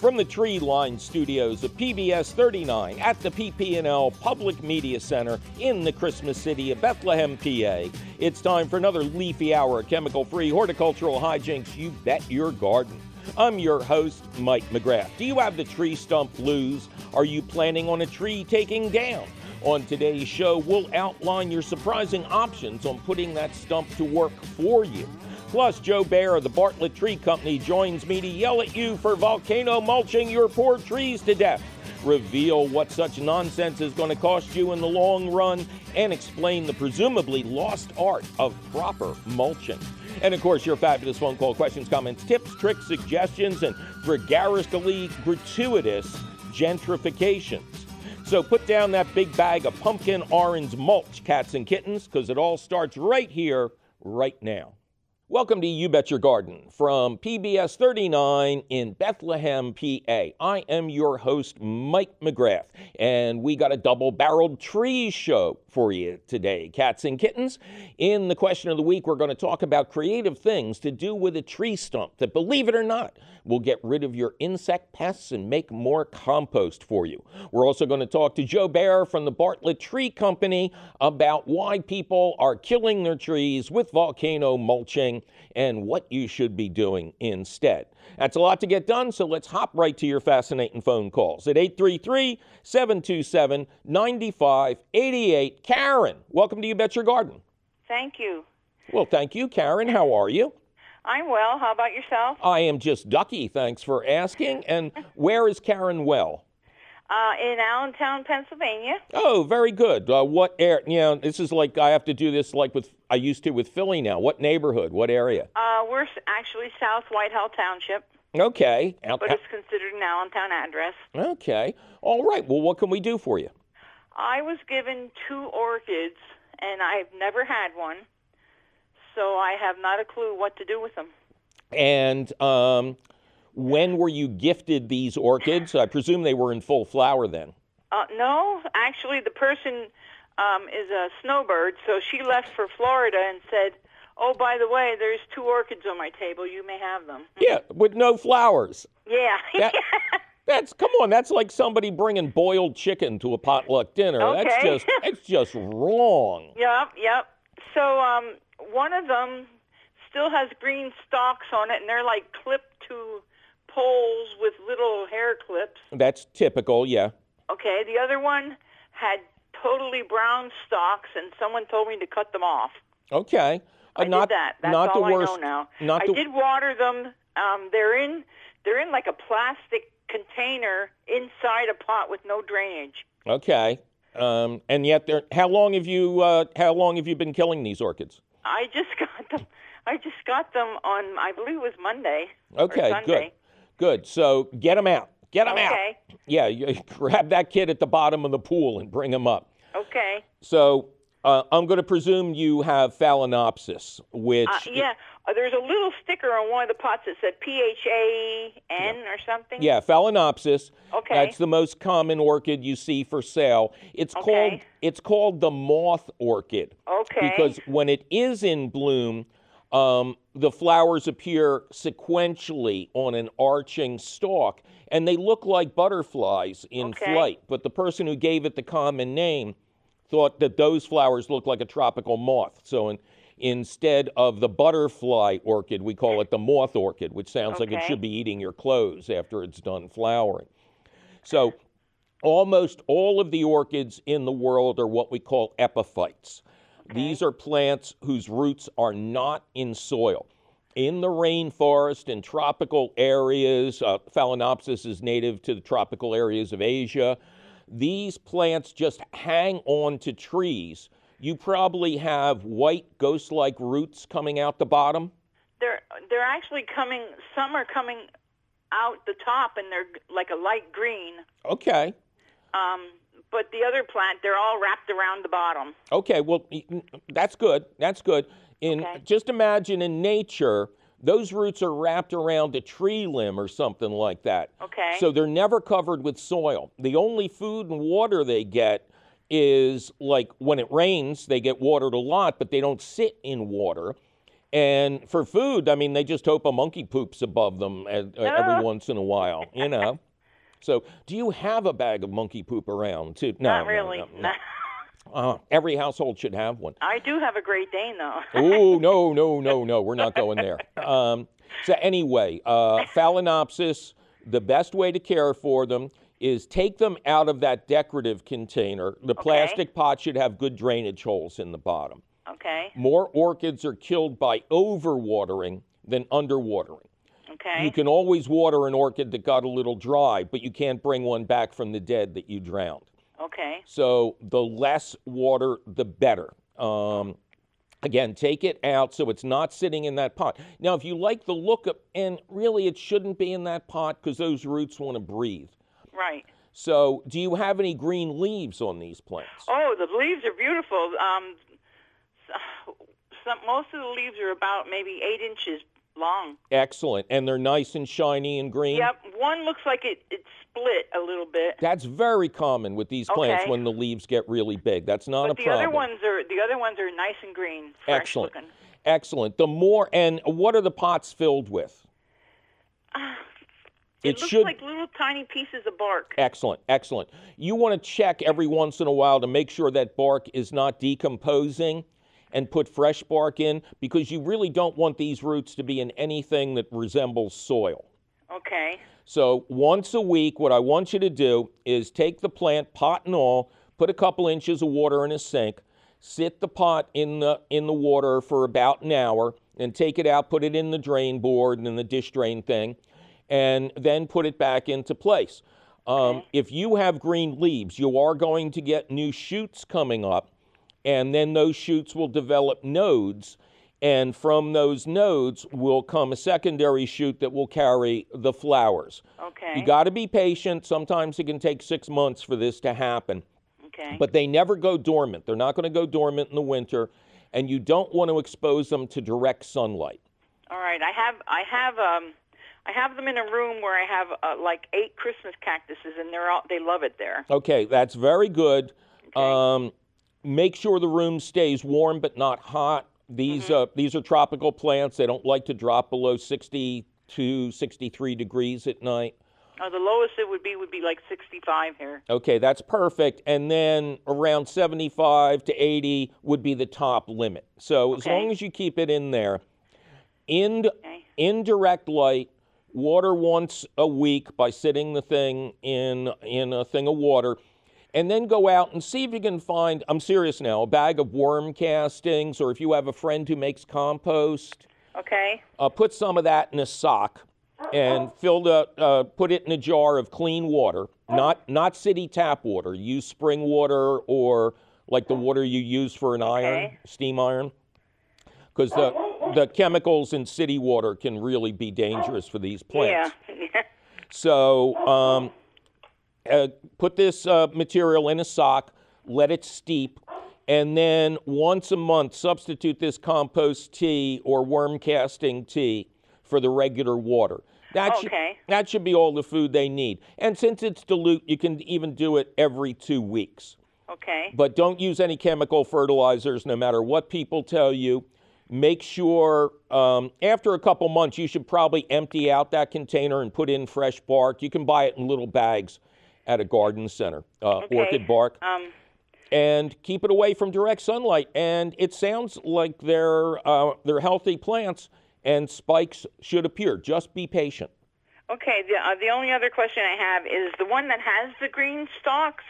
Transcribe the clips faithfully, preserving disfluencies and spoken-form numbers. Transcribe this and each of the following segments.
From the Tree Line Studios of P B S thirty-nine at the P P and L Public Media Center in the Christmas city of Bethlehem, P A, it's time for another leafy hour of chemical-free horticultural hijinks you bet your garden. I'm your host, Mike McGrath. Do you have the tree stump blues? Are you planning on a tree taking down? On today's show, we'll outline your surprising options on putting that stump to work for you. Plus, Joe Bayer of the Bartlett Tree Company joins me to yell at you for volcano mulching your poor trees to death, reveal what such nonsense is going to cost you in the long run, and explain the presumably lost art of proper mulching. And, of course, your fabulous phone call questions, comments, tips, tricks, suggestions, and gregariously gratuitous gentrifications. So put down that big bag of pumpkin orange mulch, cats and kittens, because it all starts right here, right now. Welcome to You Bet Your Garden from P B S thirty-nine in Bethlehem, P A. I am your host, Mike McGrath, and we got a double-barreled tree show for you today, cats and kittens. In the question of the week, we're going to talk about creative things to do with a tree stump that, believe it or not, will get rid of your insect pests and make more compost for you. We're also going to talk to Joe Bayer from the Bartlett Tree Company about why people are killing their trees with volcano mulching and what you should be doing instead. That's a lot to get done, so let's hop right to your fascinating phone calls at eight three three, seven two seven, nine five eight eight. Karen, welcome to You Bet Your Garden. Thank you. Well, thank you, Karen. How are you? I'm well. How about yourself? I am just ducky, thanks for asking. And where is Karen well? Uh, in Allentown, Pennsylvania. Oh, very good. Uh, what area? You know, this is like, I have to do this like with I used to with Philly now. What neighborhood? What area? Uh, we're actually South Whitehall Township. Okay. Al- but it's considered an Allentown address. Okay. All right. Well, what can we do for you? I was given two orchids, and I've never had one, so I have not a clue what to do with them. And, um... when were you gifted these orchids? I presume they were in full flower then. Uh, no, actually the person um, is a snowbird, so she left for Florida and said, oh, by the way, there's two orchids on my table. You may have them. Yeah, with no flowers. Yeah. That, that's, come on, that's like somebody bringing boiled chicken to a potluck dinner. Okay. That's just, that's just wrong. Yep, yep. So um, one of them still has green stalks on it, and they're like clipped to poles with little hair clips. That's typical, yeah. Okay, the other one had totally brown stalks, and someone told me to cut them off. Okay. Uh, I not, did that. That's not all the worst, I know now. Not I the... did water them. Um, they're in they're in like a plastic container inside a pot with no drainage. Okay. Um, and yet, they're, how long have you uh, how long have you been killing these orchids? I just got them. I just got them on, I believe it was Monday. Okay, or Sunday. Good. Good. So get them out. Get them okay. out. Okay. Yeah, you grab that kid at the bottom of the pool and bring him up. Okay. So uh, I'm going to presume you have Phalaenopsis, which... Uh, yeah, uh, there's a little sticker on one of the pots that said P H A N yeah. or something. Yeah, Phalaenopsis. Okay. That's the most common orchid you see for sale. It's okay. called It's called the moth orchid. Okay. Because when it is in bloom... Um, the flowers appear sequentially on an arching stalk, and they look like butterflies in okay. flight. But the person who gave it the common name thought that those flowers looked like a tropical moth. So in, instead of the butterfly orchid, we call it the moth orchid, which sounds okay. like it should be eating your clothes after it's done flowering. So almost all of the orchids in the world are what we call epiphytes. Okay. These are plants whose roots are not in soil. In the rainforest and tropical areas, uh, Phalaenopsis is native to the tropical areas of Asia. These plants just hang on to trees. You probably have white ghost-like roots coming out the bottom. They're they're actually coming. Some are coming out the top, and they're like a light green. Okay. Um. But the other plant, they're all wrapped around the bottom. Okay, well, that's good. That's good. In, okay. Just imagine in nature, those roots are wrapped around a tree limb or something like that. Okay. So they're never covered with soil. The only food and water they get is, like, when it rains, they get watered a lot, but they don't sit in water. And for food, I mean, they just hope a monkey poops above them at, uh, every oh. once in a while, you know. So do you have a bag of monkey poop around, too? No, Not really. No, no, no. Uh, every household should have one. I do have a Great Dane, though. Oh, no, no, no, no. We're not going there. Um, so anyway, uh, Phalaenopsis, the best way to care for them is take them out of that decorative container. The okay. plastic pot should have good drainage holes in the bottom. Okay. More orchids are killed by overwatering than underwatering. Okay. You can always water an orchid that got a little dry, but you can't bring one back from the dead that you drowned. Okay. So the less water, the better. Um, again, take it out so it's not sitting in that pot. Now, if you like the look of, and really it shouldn't be in that pot because those roots want to breathe. Right. So do you have any green leaves on these plants? Oh, the leaves are beautiful. Um, Some, most of the leaves are about maybe eight inches long. Excellent. And they're nice and shiny and green? Yep. One looks like it, it split a little bit. That's very common with these plants okay. when the leaves get really big. That's not but a the problem. Other ones are, the other ones are nice and green. Excellent. Looking. Excellent. The more, and what are the pots filled with? Uh, It, it looks should, like little tiny pieces of bark. Excellent, excellent. You want to check every once in a while to make sure that bark is not decomposing and put fresh bark in because you really don't want these roots to be in anything that resembles soil. Okay. So once a week, what I want you to do is take the plant, pot and all, put a couple inches of water in a sink, sit the pot in the, in the water for about an hour, and take it out, put it in the drain board and in the dish drain thing, and then put it back into place. Um, okay. If you have green leaves, you are going to get new shoots coming up, and then those shoots will develop nodes, and from those nodes will come a secondary shoot that will carry the flowers. Okay. You got to be patient. Sometimes it can take six months for this to happen. Okay. But they never go dormant. They're not going to go dormant in the winter, and you don't want to expose them to direct sunlight. All right. I have... I have um... I have them in a room where I have uh, like eight Christmas cactuses, and they're all, they love it there. Okay, that's very good. Okay. Um, make sure the room stays warm but not hot. These, mm-hmm. uh, these are tropical plants. They don't like to drop below sixty-two, sixty-three degrees at night. Uh, the lowest it would be would be like sixty-five here. Okay, that's perfect. And then around seventy-five to eighty would be the top limit. So okay. as long as you keep it in there, in okay. indirect light, water once a week by sitting the thing in in a thing of water, and then go out and see if you can find, I'm serious now, a bag of worm castings, or if you have a friend who makes compost, okay, uh, put some of that in a sock and fill the, uh, put it in a jar of clean water, not, not city tap water. Use spring water or like the water you use for an iron, okay. steam iron, because the The chemicals in city water can really be dangerous for these plants. Yeah. So um, uh, put this uh, material in a sock, let it steep, and then once a month substitute this compost tea or worm casting tea for the regular water. That, okay. should, that should be all the food they need. And since it's dilute, you can even do it every two weeks. Okay. But don't use any chemical fertilizers, no matter what people tell you. Make sure um, after a couple months, you should probably empty out that container and put in fresh bark. You can buy it in little bags at a garden center, uh, okay. orchid bark. Um, and keep it away from direct sunlight. And it sounds like they're, uh, they're healthy plants, and spikes should appear. Just be patient. Okay. The, uh, the only other question I have is the one that has the green stalks.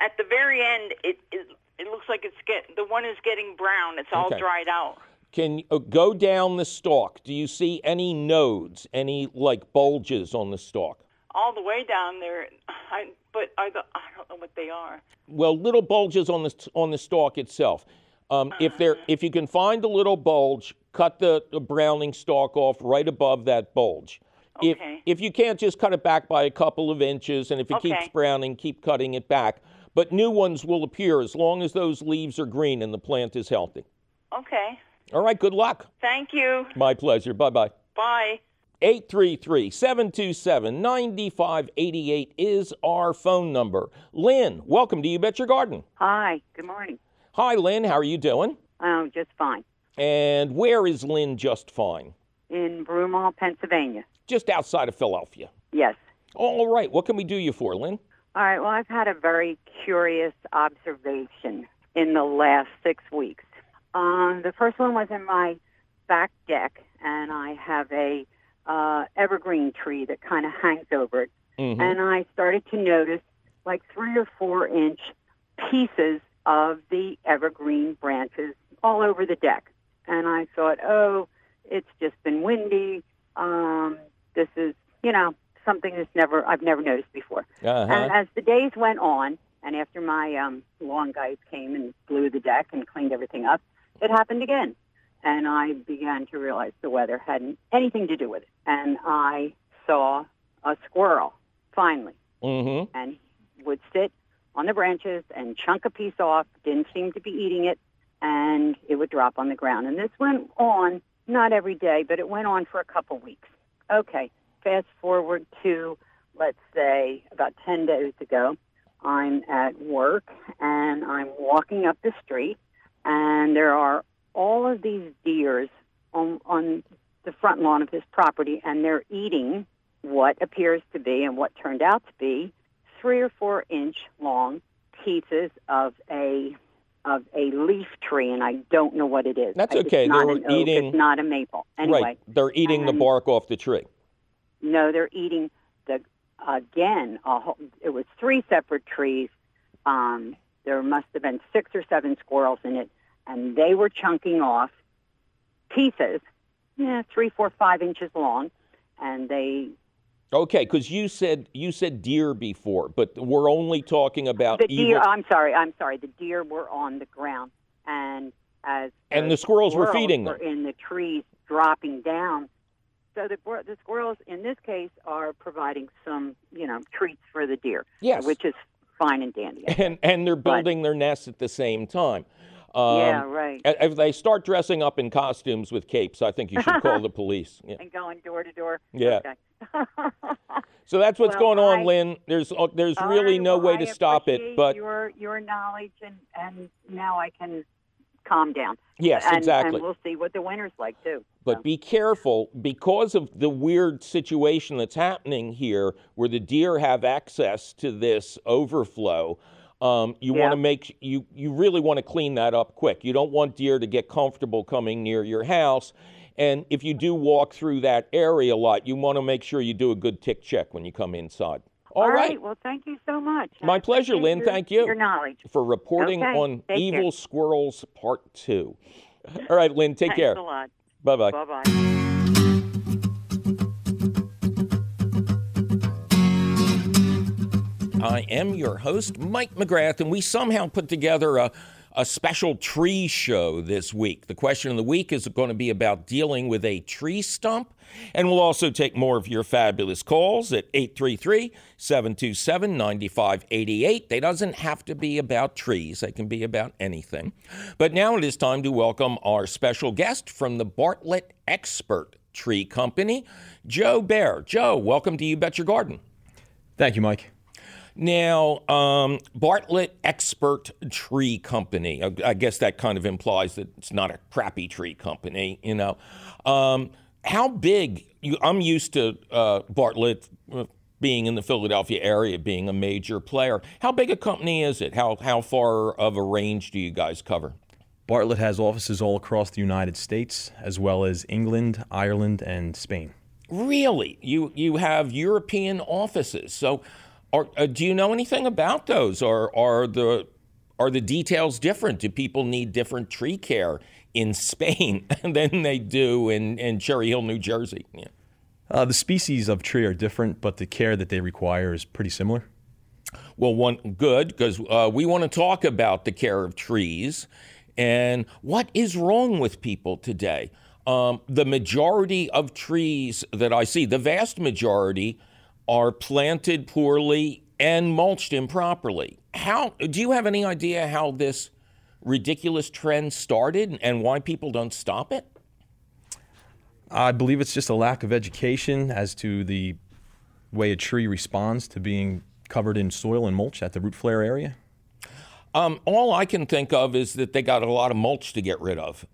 At the very end, it, it, it looks like it's get, the one is getting brown. It's all okay. dried out. Can uh, go down the stalk. Do you see any nodes, any like bulges on the stalk? All the way down there, I, but I, I don't know what they are. Well, little bulges on the on the stalk itself. Um, uh, if there, if you can find a little bulge, cut the, the browning stalk off right above that bulge. Okay. If, if you can't, just cut it back by a couple of inches, and if it okay. keeps browning, keep cutting it back. But new ones will appear as long as those leaves are green and the plant is healthy. Okay. All right, good luck. Thank you. My pleasure. Bye-bye. Bye. eight three three, seven two seven, nine five eight eight is our phone number. Lynn, welcome to You Bet Your Garden. Hi, good morning. Hi, Lynn. How are you doing? Oh, just fine. And where is Lynn Just Fine? In Broomall, Pennsylvania. Just outside of Philadelphia? Yes. All right. What can we do you for, Lynn? All right. Well, I've had a very curious observation in the last six weeks. Um, the first one was in my back deck, and I have a uh, evergreen tree that kind of hangs over it. Mm-hmm. And I started to notice like three or four inch pieces of the evergreen branches all over the deck. And I thought, oh, it's just been windy. Um, this is, you know, something that's never I've never noticed before. Uh-huh. And as the days went on, and after my um, lawn guys came and blew the deck and cleaned everything up, it happened again. And I began to realize the weather hadn't anything to do with it. And I saw a squirrel, finally, mm-hmm. and would sit on the branches and chunk a piece off, didn't seem to be eating it, and it would drop on the ground. And this went on, not every day, but it went on for a couple weeks. Okay, fast forward to, let's say, about ten days ago. I'm at work, and I'm walking up the street, and there are all of these deers on, on the front lawn of his property, and they're eating what appears to be and what turned out to be three or four inch long pieces of a of a leaf tree, and I don't know what it is. That's okay. It's they're eating. Oak, it's not a maple. Anyway, right. They're eating the bark off the tree. No, they're eating the. Again, a whole, it was three separate trees. Um, there must have been six or seven squirrels in it, and they were chunking off pieces, yeah, three, four, five inches long, and they. Okay, because you said you said deer before, but we're only talking about the deer. Evil... I'm sorry, I'm sorry. The deer were on the ground, and as and the squirrels, squirrels were feeding them were in the trees, dropping down. So the, the squirrels, in this case, are providing some, you know, treats for the deer, yes. which is fine and dandy. And and they're building but, their nests at the same time. Um, yeah, right. If they start dressing up in costumes with capes, I think you should call the police. Yeah. And going door to door. Yeah. Okay. So that's what's well, going on, I, Lynn. There's uh, there's really I, no way I to stop it. But your your knowledge, and, and now I can calm down. Yes, and, exactly. And we'll see what the winter's like, too. But so. Be careful because of the weird situation that's happening here where the deer have access to this overflow. Um, you yeah. want to make you you really want to clean that up quick. You don't want deer to get comfortable coming near your house. And if you do walk through that area a lot, you want to make sure you do a good tick check when you come inside. All, All right. right. Well, thank you so much. My I pleasure, Lynn. Your, thank you. Your knowledge. For reporting okay. on take Evil care. Squirrels Part two. All right, Lynn, take Thanks care. Thanks a lot. Bye-bye. Bye-bye. I am your host, Mike McGrath, and we somehow put together a, a special tree show this week. The question of the week is going to be about dealing with a tree stump. And we'll also take more of your fabulous calls at eight three three, seven two seven, nine five eight eight. They doesn't have to be about trees. They can be about anything. But now it is time to welcome our special guest from the Bartlett Expert Tree Company, Joe Bayer. Joe, welcome to You Bet Your Garden. Thank you, Mike. Now, um, Bartlett Expert Tree Company. I, I guess that kind of implies that it's not a crappy tree company, you know. Um How big? You, I'm used to uh, Bartlett uh, being in the Philadelphia area, being a major player. How big a company is it? How how far of a range do you guys cover? Bartlett has offices all across the United States, as well as England, Ireland, and Spain. Really? You you have European offices. So, are, uh, do you know anything about those? Or are the are the details different? Do people need different tree care in Spain than they do in, in Cherry Hill, New Jersey? Yeah. Uh, the species of tree are different, but the care that they require is pretty similar. Well, one good, because uh, we want to talk about the care of trees and what is wrong with people today. Um, the majority of trees that I see, the vast majority, are planted poorly and mulched improperly. How do you have any idea how this ridiculous trend started and why people don't stop it? I believe it's just a lack of education as to the way a tree responds to being covered in soil and mulch at the root flare area. Um, all I can think of is that they got a lot of mulch to get rid of.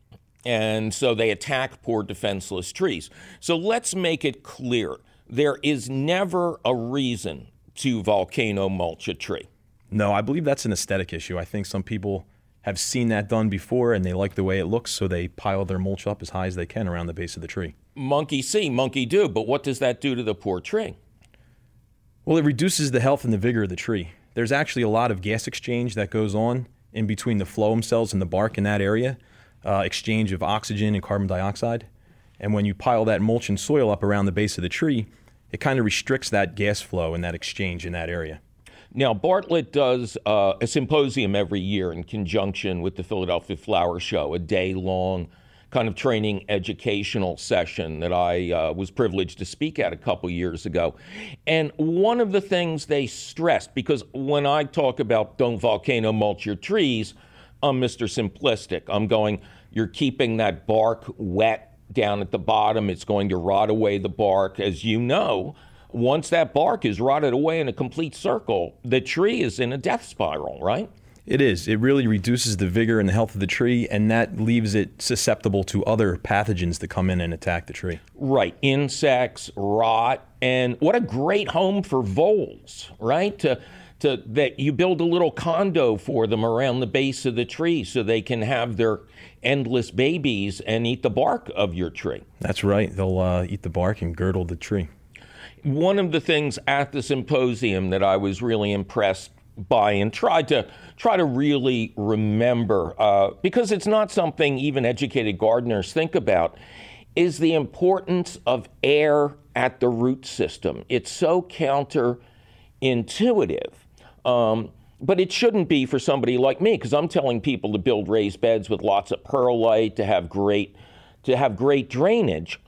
And so they attack poor defenseless trees. So let's make it clear. There is never a reason to volcano mulch a tree. No, I believe that's an aesthetic issue. I think some people have seen that done before and they like the way it looks, so they pile their mulch up as high as they can around the base of the tree. Monkey see, monkey do, but what does that do to the poor tree? Well, it reduces the health and the vigor of the tree. There's actually a lot of gas exchange that goes on in between the phloem cells and the bark in that area, uh, exchange of oxygen and carbon dioxide. And when you pile that mulch and soil up around the base of the tree, it kind of restricts that gas flow and that exchange in that area. Now, Bartlett does uh, a symposium every year in conjunction with the Philadelphia Flower Show, a day-long kind of training educational session that I uh, was privileged to speak at a couple years ago. And one of the things they stressed, because when I talk about don't volcano mulch your trees, I'm Mister Simplistic. I'm going, you're keeping that bark wet down at the bottom. It's going to rot away the bark, as you know. Once that bark is rotted away in a complete circle, the tree is in a death spiral, right? It is. It really reduces the vigor and the health of the tree, and that leaves it susceptible to other pathogens that come in and attack the tree. Right. Insects, rot, and what a great home for voles, right? To, to, that you build a little condo for them around the base of the tree so they can have their endless babies and eat the bark of your tree. That's right. They'll uh, eat the bark and girdle the tree. One of the things at the symposium that I was really impressed by and tried to try to really remember, uh, because it's not something even educated gardeners think about, is the importance of air at the root system. It's so counterintuitive, um, but it shouldn't be for somebody like me, because I'm telling people to build raised beds with lots of perlite, to have great, to have great drainage.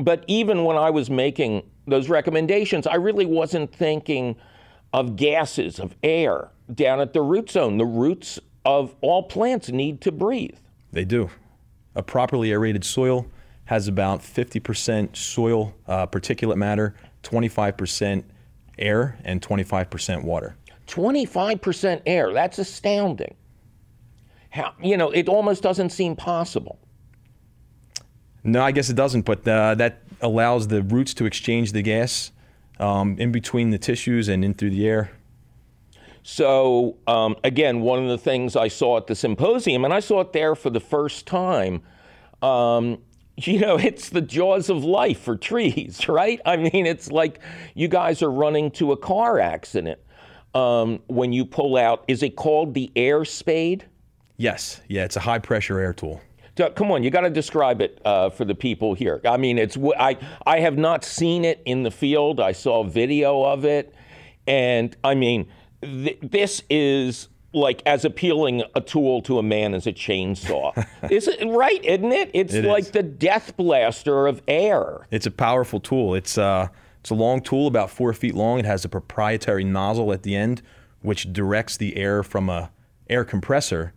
But even when I was making those recommendations, I really wasn't thinking of gases, of air down at the root zone. The roots of all plants need to breathe. They do. A properly aerated soil has about fifty percent soil uh, particulate matter, twenty-five percent air, and twenty-five percent water. twenty-five percent air, that's astounding. How, you know, it almost doesn't seem possible. No, I guess it doesn't, but uh, that allows the roots to exchange the gas um, in between the tissues and in through the air. So, um, again, one of the things I saw at the symposium, and I saw it there for the first time, um, you know, it's the jaws of life for trees, right? I mean, it's like you guys are running to a car accident um, when you pull out. Is it called the air spade? Yes. Yeah, it's a high-pressure air tool. Come on, you got to describe it uh, for the people here. I mean, it's I I have not seen it in the field. I saw video of it, and I mean, th this is like as appealing a tool to a man as a chainsaw. Is it right? Isn't it? It's it like is. The death blaster of air. It's a powerful tool. It's uh, it's a long tool, about four feet long. It has a proprietary nozzle at the end, which directs the air from a air compressor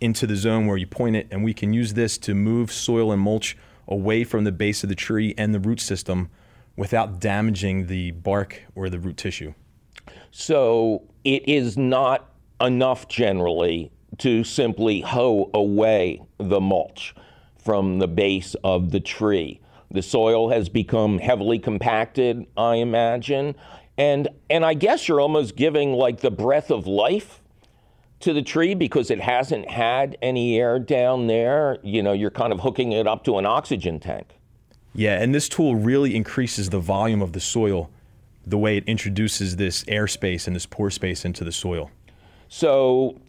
into the zone where you point it, and we can use this to move soil and mulch away from the base of the tree and the root system without damaging the bark or the root tissue. So it is not enough generally to simply hoe away the mulch from the base of the tree. The soil has become heavily compacted, I imagine, and and I guess you're almost giving like the breath of life to the tree because it hasn't had any air down there. You know, you're kind of hooking it up to an oxygen tank. Yeah, and this tool really increases the volume of the soil, the way it introduces this air space and this pore space into the soil. So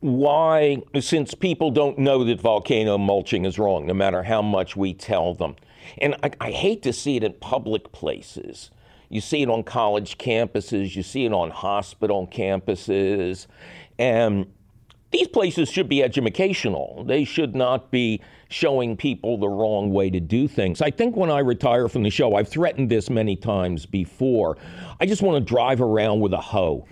why, since people don't know that volcano mulching is wrong, no matter how much we tell them, and I, I hate to see it in public places. You see it on college campuses, you see it on hospital campuses, and these places should be educational. They should not be showing people the wrong way to do things. I think when I retire from the show, I've threatened this many times before. I just want to drive around with a hoe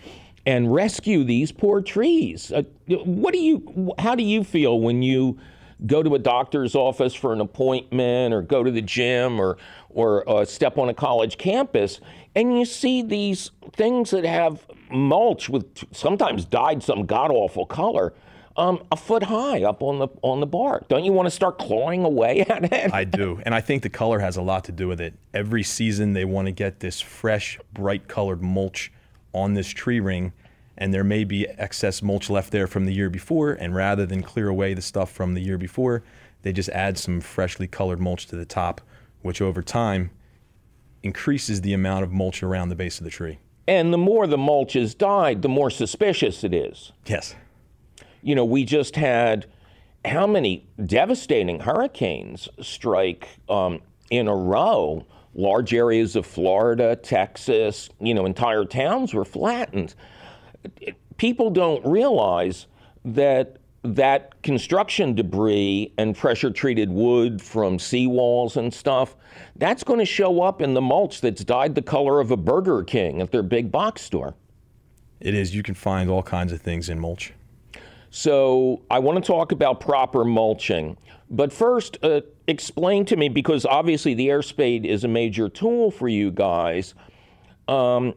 and rescue these poor trees. Uh, what do you, how do you feel when you go to a doctor's office for an appointment or go to the gym or or uh, step on a college campus and you see these things that have mulch with sometimes dyed some god-awful color? um, a foot high up on the on the bark. Don't you want to start clawing away at it? I do, and I think the color has a lot to do with it. Every season they want to get this fresh, bright-colored mulch on this tree ring, and there may be excess mulch left there from the year before, and rather than clear away the stuff from the year before, they just add some freshly colored mulch to the top, which over time increases the amount of mulch around the base of the tree. And the more the mulch is dyed, the more suspicious it is. Yes. You know, we just had how many devastating hurricanes strike um, in a row? Large areas of Florida, Texas, you know, entire towns were flattened. People don't realize that that construction debris and pressure-treated wood from seawalls and stuff, that's going to show up in the mulch that's dyed the color of a Burger King at their big box store. It is. You can find all kinds of things in mulch. So I want to talk about proper mulching. But first, uh, explain to me, because obviously the air spade is a major tool for you guys. Um,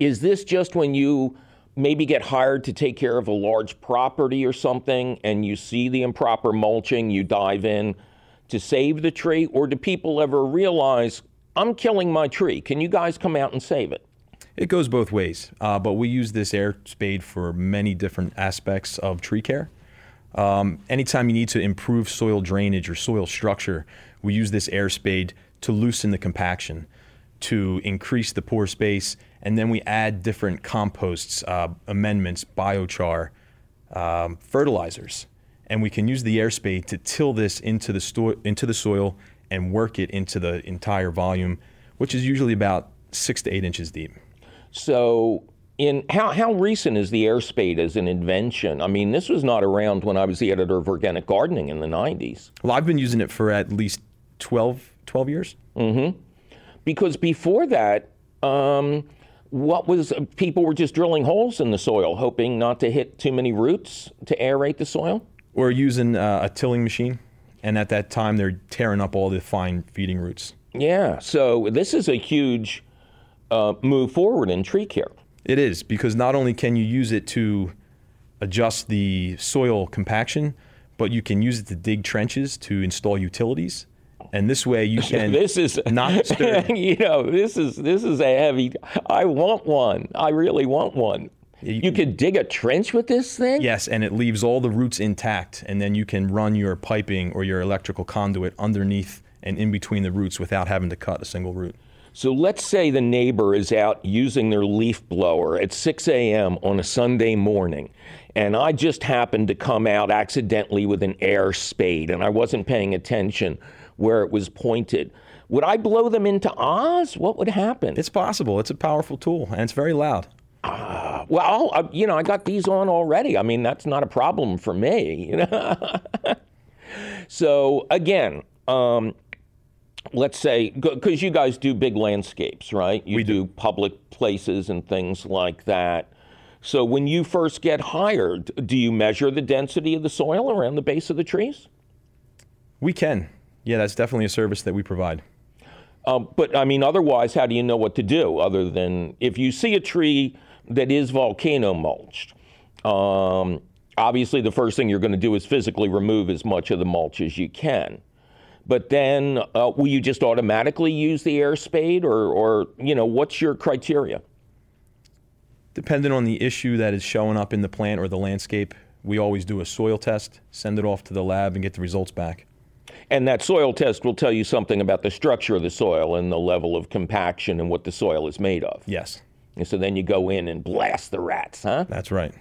is this just when you maybe get hired to take care of a large property or something, and you see the improper mulching, you dive in to save the tree? Or do people ever realize, I'm killing my tree, can you guys come out and save it? It goes both ways, uh, but we use this air spade for many different aspects of tree care. Um, anytime you need to improve soil drainage or soil structure, we use this air spade to loosen the compaction, to increase the pore space, and then we add different composts, uh, amendments, biochar, um, fertilizers, and we can use the air spade to till this into the, sto into the soil and work it into the entire volume, which is usually about six to eight inches deep. So in how, how recent is the air spade as an invention? I mean, this was not around when I was the editor of Organic Gardening in the nineties. Well, I've been using it for at least twelve, twelve years. Mm-hmm. Because before that, um, what was, people were just drilling holes in the soil, hoping not to hit too many roots to aerate the soil? Or using uh, a tilling machine, and at that time they're tearing up all the fine feeding roots. Yeah, so this is a huge uh, move forward in tree care. It is, because not only can you use it to adjust the soil compaction, but you can use it to dig trenches to install utilities. And this way you can this is, not stir. You know, this is, this is a heavy, I want one. I really want one. You, you could dig a trench with this thing? Yes, and it leaves all the roots intact. And then you can run your piping or your electrical conduit underneath and in between the roots without having to cut a single root. So let's say the neighbor is out using their leaf blower at six a m on a Sunday morning, and I just happened to come out accidentally with an air spade, and I wasn't paying attention where it was pointed. Would I blow them into Oz? What would happen? It's possible. It's a powerful tool, and it's very loud. Uh, well, I, you know, I got these on already. I mean, that's not a problem for me. You know? So, again, um, let's say, because you guys do big landscapes, right? You we do. do public places and things like that. So when you first get hired, do you measure the density of the soil around the base of the trees? We can. Yeah, that's definitely a service that we provide. Uh, but, I mean, otherwise, how do you know what to do other than if you see a tree that is volcano mulched? Um, obviously, the first thing you're going to do is physically remove as much of the mulch as you can. But then uh, will you just automatically use the air spade, or, or, you know, what's your criteria? Depending on the issue that is showing up in the plant or the landscape, we always do a soil test, send it off to the lab, and get the results back. And that soil test will tell you something about the structure of the soil and the level of compaction and what the soil is made of. Yes. And so then you go in and blast the rats, huh? That's right.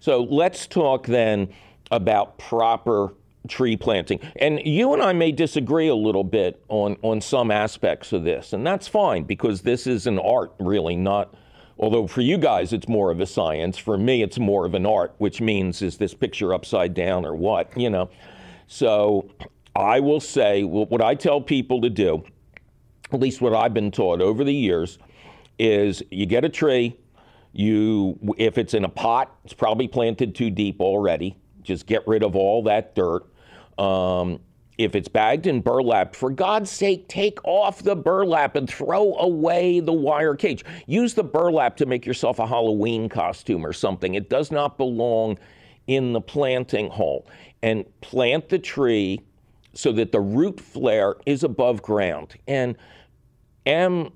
So let's talk then about proper tree planting. And you and I may disagree a little bit on, on some aspects of this, and that's fine, because this is an art, really, not... Although for you guys, it's more of a science. For me, it's more of an art, which means, is this picture upside down or what, you know? So... I will say, well, what I tell people to do, at least what I've been taught over the years, is you get a tree, you, if it's in a pot, it's probably planted too deep already. Just get rid of all that dirt. Um, if it's bagged in burlap, for God's sake, take off the burlap and throw away the wire cage. Use the burlap to make yourself a Halloween costume or something. It does not belong in the planting hole and plant the tree so that the root flare is above ground. And M,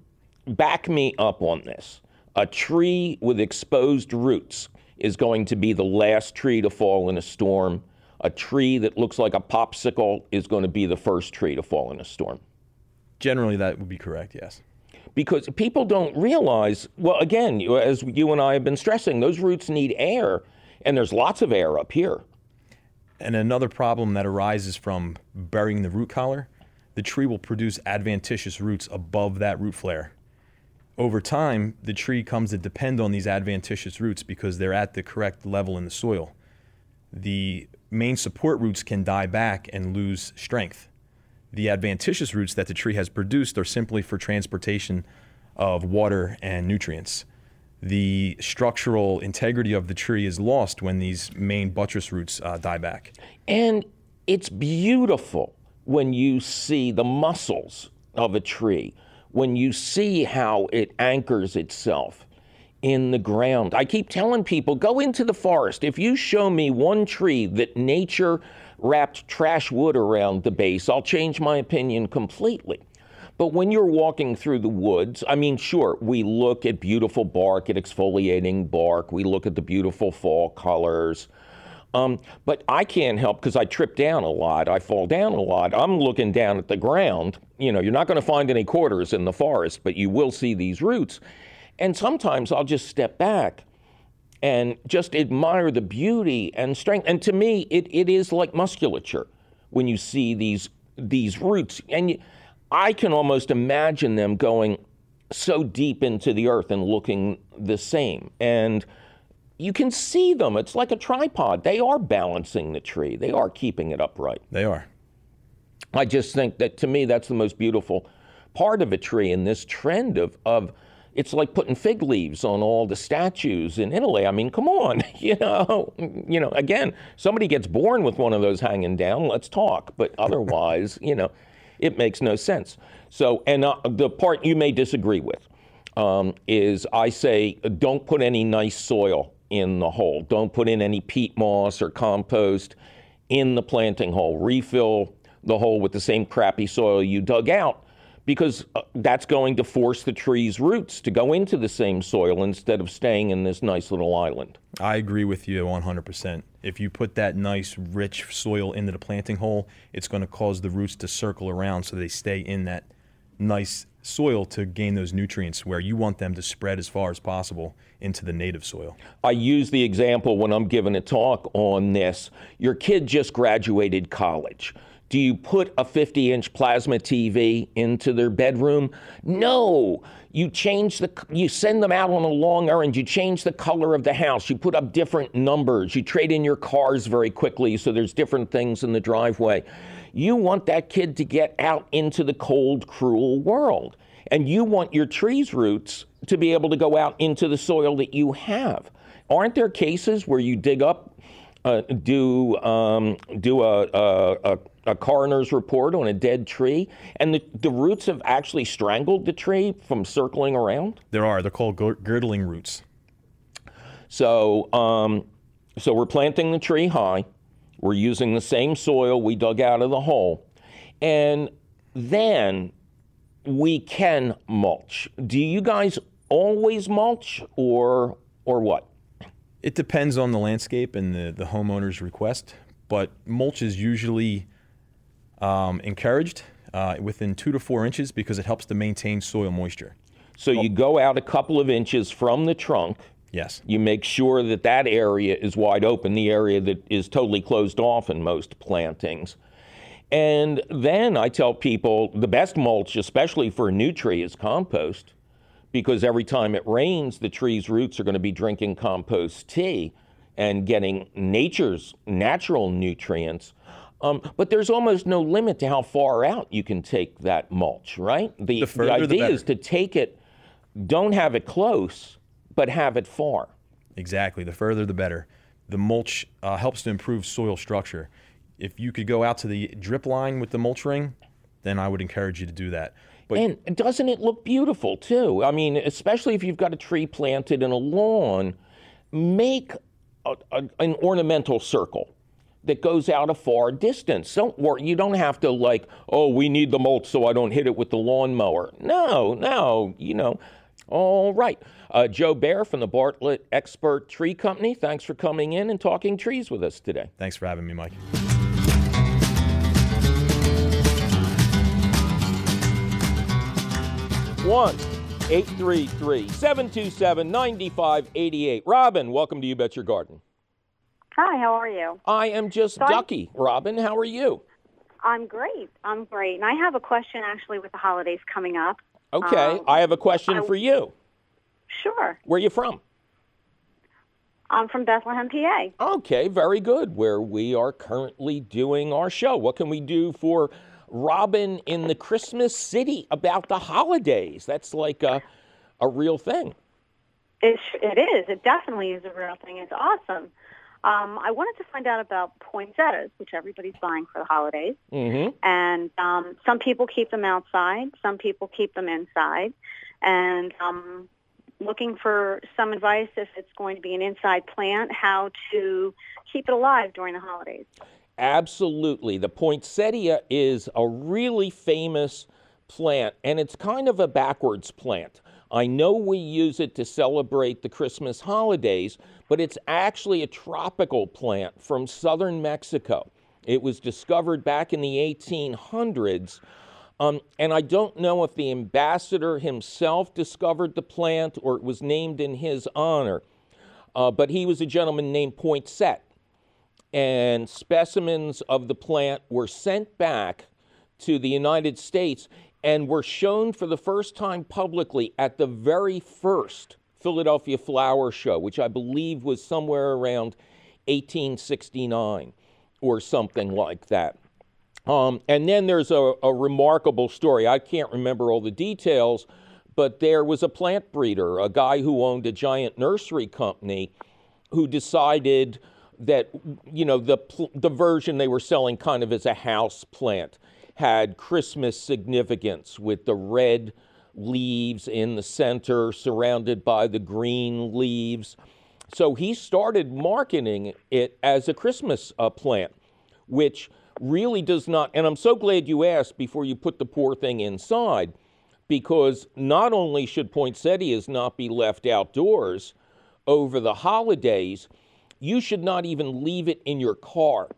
back me up on this. A tree with exposed roots is going to be the last tree to fall in a storm. A tree that looks like a popsicle is going to be the first tree to fall in a storm. Generally, that would be correct, yes. Because people don't realize, well, again, as you and I have been stressing, those roots need air, and there's lots of air up here. And another problem that arises from burying the root collar, the tree will produce adventitious roots above that root flare. Over time, the tree comes to depend on these adventitious roots because they're at the correct level in the soil. The main support roots can die back and lose strength. The adventitious roots that the tree has produced are simply for transportation of water and nutrients. The structural integrity of the tree is lost when these main buttress roots uh, die back. And it's beautiful when you see the muscles of a tree, when you see how it anchors itself in the ground. I keep telling people, go into the forest. If you show me one tree that nature wrapped trash wood around the base, I'll change my opinion completely. But when you're walking through the woods, I mean, sure, we look at beautiful bark, at exfoliating bark. We look at the beautiful fall colors. Um, but I can't help, because I trip down a lot. I fall down a lot. I'm looking down at the ground. You know, you're not going to find any quarters in the forest, but you will see these roots. And sometimes I'll just step back and just admire the beauty and strength. And to me, it, it is like musculature when you see these, these roots. And you, I can almost imagine them going so deep into the earth and looking the same. And you can see them. It's like a tripod. They are balancing the tree. They are keeping it upright. They are. I just think that, to me, that's the most beautiful part of a tree, in this trend of, of it's like putting fig leaves on all the statues in Italy. I mean, come on, you know, you know, again, somebody gets born with one of those hanging down, let's talk. But otherwise, you know, it makes no sense. So, and uh, the part you may disagree with um, is I say, don't put any nice soil in the hole. Don't put in any peat moss or compost in the planting hole. Refill the hole with the same crappy soil you dug out, because that's going to force the tree's roots to go into the same soil instead of staying in this nice little island. I agree with you one hundred percent. If you put that nice, rich soil into the planting hole, it's going to cause the roots to circle around so they stay in that nice soil to gain those nutrients, where you want them to spread as far as possible into the native soil. I use the example when I'm giving a talk on this. Your kid just graduated college. Do you put a fifty inch plasma T V into their bedroom? No. You change the, you send them out on a long errand. You change the color of the house. You put up different numbers. You trade in your cars very quickly, so there's different things in the driveway. You want that kid to get out into the cold, cruel world. And you want your tree's roots to be able to go out into the soil that you have. Aren't there cases where you dig up, uh, do um, do a, a, a coroner's report on a dead tree, and the, the roots have actually strangled the tree from circling around? There are. They're called girdling roots. So, um, so we're planting the tree high. We're using the same soil we dug out of the hole. And then we can mulch. Do you guys always mulch, or or what? It depends on the landscape and the, the homeowner's request, but mulch is usually um, encouraged uh, within two to four inches because it helps to maintain soil moisture. So you go out a couple of inches from the trunk. Yes. You make sure that that area is wide open, the area that is totally closed off in most plantings. And then I tell people the best mulch, especially for a new tree, is compost, because every time it rains, the tree's roots are going to be drinking compost tea and getting nature's natural nutrients. Um, but there's almost no limit to how far out you can take that mulch, right? The, the, the idea the is to take it, don't have it close, but have it far. Exactly. The further, the better. The mulch uh, helps to improve soil structure. If you could go out to the drip line with the mulch ring, then I would encourage you to do that. But and doesn't it look beautiful, too? I mean, especially if you've got a tree planted in a lawn, make a, a, an ornamental circle that goes out a far distance. Don't worry, you don't have to like, oh, we need the mulch so I don't hit it with the lawnmower. No, no, you know. All right. Uh, Joe Bayer from the Bartlett Expert Tree Company, thanks for coming in and talking trees with us today. Thanks for having me, Mike. one eight three three, seven two seven, nine five eight eight. Robin, welcome to You Bet Your Garden. Hi, how are you? I am just so ducky, I'm, Robin. How are you? I'm great. I'm great. And I have a question, actually, with the holidays coming up. Okay. Um, I have a question I, for you. Sure. Where are you from? I'm from Bethlehem, P A. Okay, very good, where we are currently doing our show. What can we do for Robin in the Christmas city about the holidays? That's like a, a real thing. It, it is. It definitely is a real thing. It's awesome. Um, I wanted to find out about poinsettias, which everybody's buying for the holidays. Mm-hmm. And um, some people keep them outside. Some people keep them inside. And um, looking for some advice if it's going to be an inside plant, how to keep it alive during the holidays. Absolutely. The poinsettia is a really famous plant, and it's kind of a backwards plant. I know we use it to celebrate the Christmas holidays, but it's actually a tropical plant from southern Mexico. It was discovered back in the eighteen hundreds, um, and I don't know if the ambassador himself discovered the plant or it was named in his honor, uh, but he was a gentleman named Poinsett, and specimens of the plant were sent back to the United States and were shown for the first time publicly at the very first Philadelphia Flower Show, which I believe was somewhere around eighteen sixty-nine or something like that. Um, and then there's a, a remarkable story. I can't remember all the details, but there was a plant breeder, a guy who owned a giant nursery company, who decided that, you know, the, the version they were selling kind of as a house plant had Christmas significance with the red leaves in the center surrounded by the green leaves. So he started marketing it as a Christmas uh, plant, which really does not, and I'm so glad you asked before you put the poor thing inside, because not only should poinsettias not be left outdoors over the holidays, you should not even leave it in your car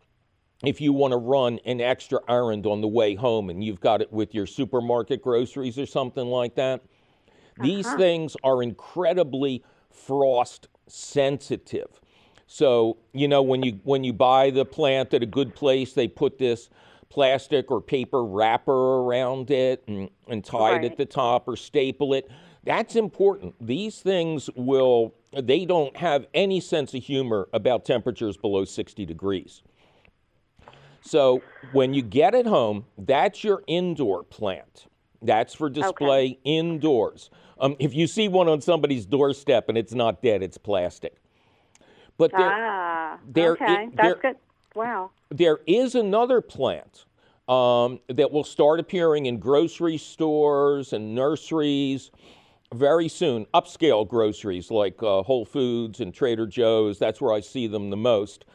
if you want to run an extra errand on the way home and you've got it with your supermarket groceries or something like that. Uh-huh. These things are incredibly frost sensitive. So, you know, when you when you buy the plant at a good place, they put this plastic or paper wrapper around it and, and tie right. it at the top or staple it. That's important. These things will, they don't have any sense of humor about temperatures below sixty degrees. So when you get it home, that's your indoor plant. That's for display okay. indoors. Um, if you see one on somebody's doorstep and it's not dead, it's plastic. But there, ah, there, okay. it, that's there, good. Wow. There is another plant um, that will start appearing in grocery stores and nurseries very soon. Upscale groceries like uh, Whole Foods and Trader Joe's. That's where I see them the most.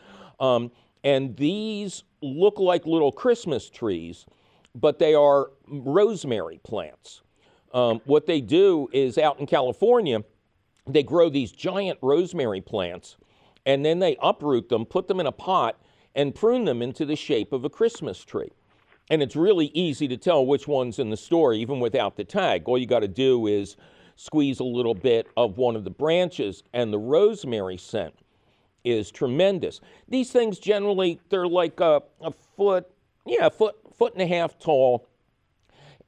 Um, and these look like little Christmas trees, but they are rosemary plants. Um, what they do is out in California, they grow these giant rosemary plants, and then they uproot them, put them in a pot, and prune them into the shape of a Christmas tree. And it's really easy to tell which one's in the store, even without the tag. All you got to do is squeeze a little bit of one of the branches, and the rosemary scent is tremendous. These things generally, they're like a, a foot, yeah, a foot, foot and a half tall.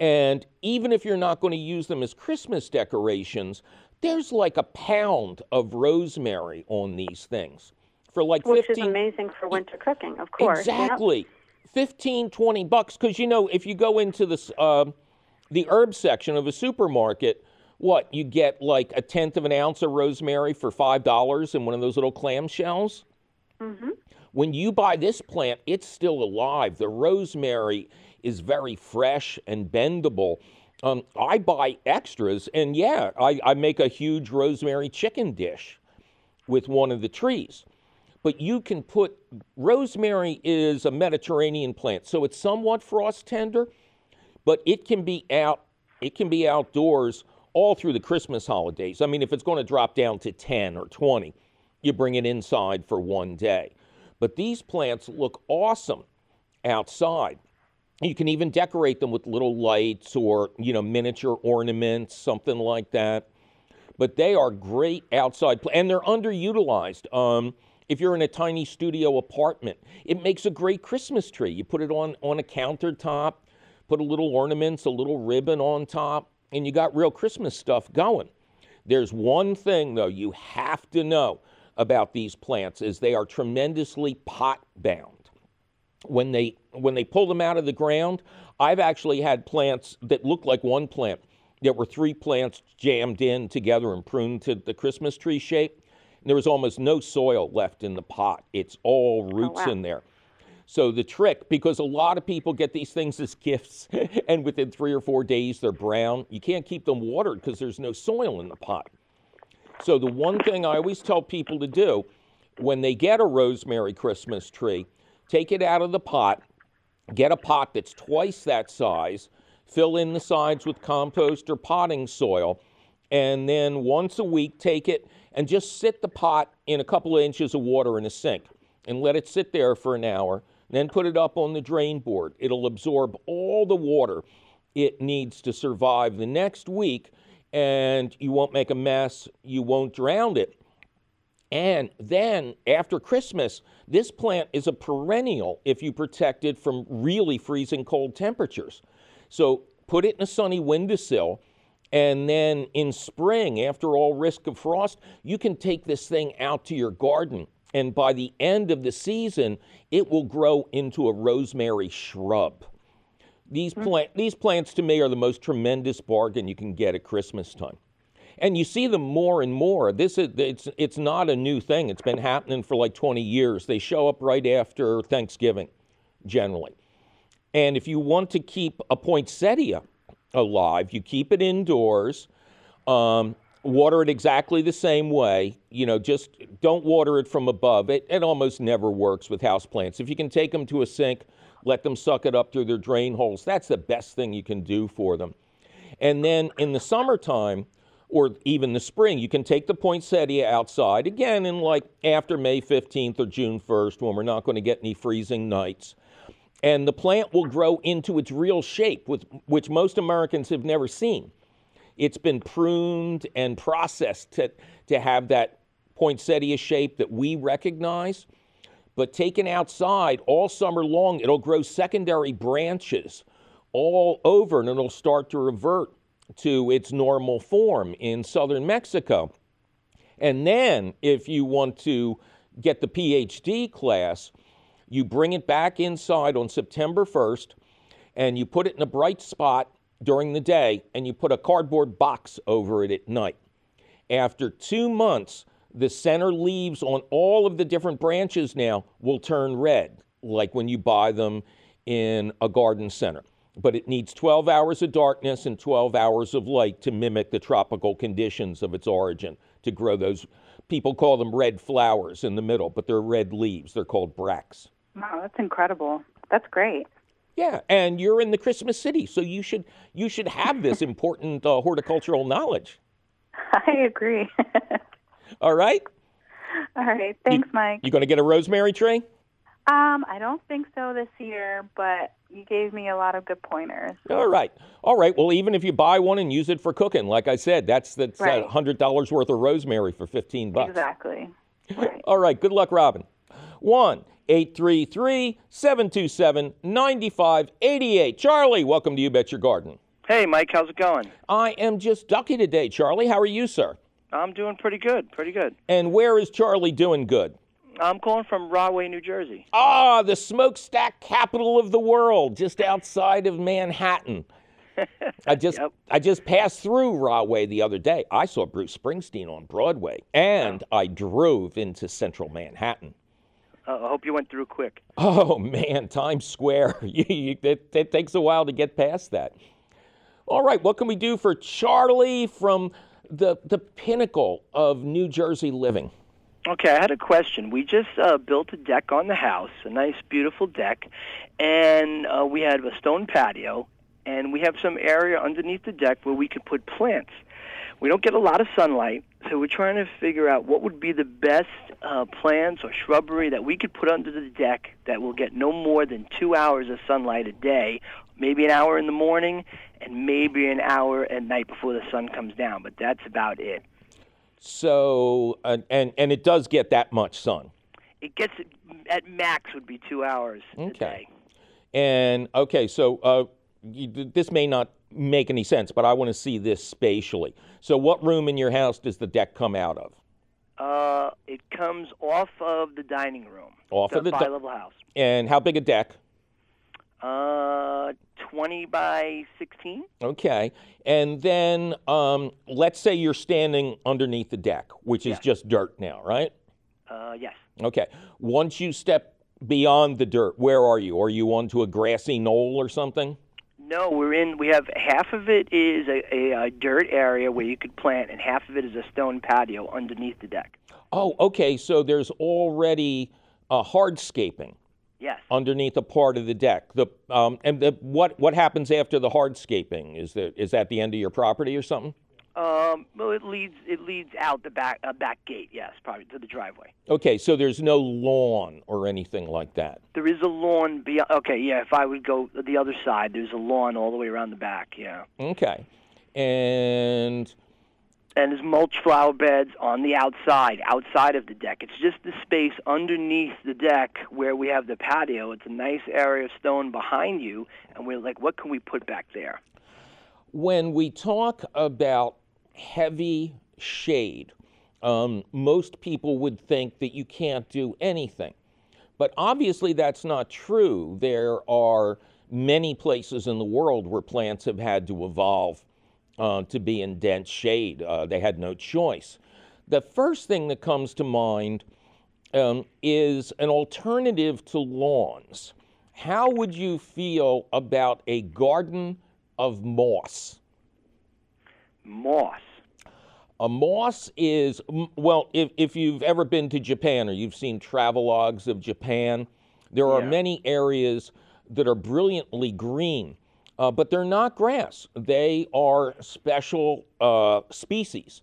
And even if you're not going to use them as Christmas decorations, there's like a pound of rosemary on these things for like Which fifteen. Which is amazing for winter cooking, of course. Exactly. Yep. fifteen, twenty bucks. Because, you know, if you go into this, uh, the herb section of a supermarket, what, you get like a tenth of an ounce of rosemary for five dollars in one of those little clam shells? Mm-hmm. When you buy this plant, it's still alive. The rosemary is very fresh and bendable. Um, I buy extras, and yeah, I, I make a huge rosemary chicken dish with one of the trees. but you can put, rosemary is a Mediterranean plant, so it's somewhat frost tender, but it can be out, it can be outdoors all through the Christmas holidays. I mean, if it's going to drop down to ten or twenty, you bring it inside for one day. But these plants look awesome outside. You can even decorate them with little lights or, you know, miniature ornaments, something like that. But they are great outside, and they're underutilized. Um, if you're in a tiny studio apartment, it makes a great Christmas tree. You put it on, on a countertop, put a little ornaments, a little ribbon on top, and you got real Christmas stuff going. There's one thing, though, you have to know about these plants is they are tremendously pot-bound. When they, when they pull them out of the ground, I've actually had plants that look like one plant. There were three plants jammed in together and pruned to the Christmas tree shape. And there was almost no soil left in the pot. It's all roots oh, wow. in there. So the trick, because a lot of people get these things as gifts, and within three or four days they're brown. You can't keep them watered because there's no soil in the pot. So the one thing I always tell people to do when they get a rosemary Christmas tree, take it out of the pot, get a pot that's twice that size, fill in the sides with compost or potting soil, and then once a week take it and just sit the pot in a couple of inches of water in a sink and let it sit there for an hour, then put it up on the drain board. It'll absorb all the water it needs to survive the next week, and you won't make a mess, you won't drown it. And then after Christmas, this plant is a perennial if you protect it from really freezing cold temperatures. So put it in a sunny windowsill, and then in spring, after all risk of frost, you can take this thing out to your garden, and by the end of the season, it will grow into a rosemary shrub. These, plant, these plants, to me, are the most tremendous bargain you can get at Christmas time. And you see them more and more. This is, it's, it's not a new thing. It's been happening for like twenty years. They show up right after Thanksgiving, generally. And if you want to keep a poinsettia alive, you keep it indoors, um, water it exactly the same way. You know, just don't water it from above. It, it almost never works with houseplants. If you can take them to a sink, let them suck it up through their drain holes, that's the best thing you can do for them. And then in the summertime, or even the spring, you can take the poinsettia outside, again, in like after May fifteenth or June first, when we're not going to get any freezing nights. And the plant will grow into its real shape, with, which most Americans have never seen. It's been pruned and processed to, to have that poinsettia shape that we recognize. But taken outside all summer long, it'll grow secondary branches all over, and it'll start to revert to its normal form in southern Mexico. And then, if you want to get the PhD class, you bring it back inside on September first, and you put it in a bright spot during the day, and you put a cardboard box over it at night. After two months, the center leaves on all of the different branches now will turn red, like when you buy them in a garden center. But it needs twelve hours of darkness and twelve hours of light to mimic the tropical conditions of its origin to grow those. People call them red flowers in the middle, but they're red leaves. They're called bracts. Wow, that's incredible. That's great. Yeah, and you're in the Christmas city, so you should you should have this important uh, horticultural knowledge. I agree. All right? All right. Thanks, you, Mike. You going to get a rosemary tree? Um, I don't think so this year, but you gave me a lot of good pointers. All right. All right. Well, even if you buy one and use it for cooking, like I said, that's, that's right. one hundred dollars worth of rosemary for fifteen bucks. Exactly. Right. All right. Good luck, Robin. one eight three three, seven two seven, nine five eight eight. Charlie, welcome to You Bet Your Garden. Hey, Mike, how's it going? I am just ducky today, Charlie. How are you, sir? I'm doing pretty good, pretty good. And where is Charlie doing good? I'm calling from Rahway, New Jersey. Ah, the smokestack capital of the world, just outside of Manhattan. I just yep. I just passed through Rahway the other day. I saw Bruce Springsteen on Broadway, and wow. I drove into central Manhattan. Uh, I hope you went through quick. Oh, man, Times Square. you, you, it, it takes a while to get past that. All right, what can we do for Charlie from the, the pinnacle of New Jersey living? Okay, I had a question. We just uh, built a deck on the house, a nice, beautiful deck, and uh, we had a stone patio, and we have some area underneath the deck where we could put plants. We don't get a lot of sunlight, so we're trying to figure out what would be the best uh, plants or shrubbery that we could put under the deck that will get no more than two hours of sunlight a day, maybe an hour in the morning and maybe an hour at night before the sun comes down, but that's about it. So, uh, and, and it does get that much sun? It gets, at max, would be two hours okay. a day. And, okay, so uh, you, this may not make any sense, but I want to see this spatially. So what room in your house does the deck come out of? Uh, it comes off of the dining room. Off of the dining room. It's a five-level house. And how big a deck? Uh, twenty by sixteen. Okay. And then um, let's say you're standing underneath the deck, which yes. is just dirt now, right? Uh, yes. Okay. Once you step beyond the dirt, where are you? Are you onto a grassy knoll or something? No, we're in, we have half of it is a, a, a dirt area where you could plant, and half of it is a stone patio underneath the deck. Oh, okay, so there's already a hardscaping. Yes. Underneath a part of the deck. The um, and the, what what happens after the hardscaping? Is that is that the end of your property or something? Um, well, it leads it leads out the back uh, back gate. Yes, probably to the driveway. Okay, so there's no lawn or anything like that. There is a lawn. Be- okay, yeah. If I would go the other side, there's a lawn all the way around the back. Yeah. Okay, and and there's mulch flower beds on the outside, outside of the deck. It's just the space underneath the deck where we have the patio. It's a nice area of stone behind you, and we're like, what can we put back there? When we talk about heavy shade, um, most people would think that you can't do anything, but obviously that's not true. There are many places in the world where plants have had to evolve uh, to be in dense shade. Uh, they had no choice. The first thing that comes to mind um, is an alternative to lawns. How would you feel about a garden of moss? Moss. A moss is, well, if, if you've ever been to Japan or you've seen travelogues of Japan, there are yeah. many areas that are brilliantly green, uh, but they're not grass. They are special uh, species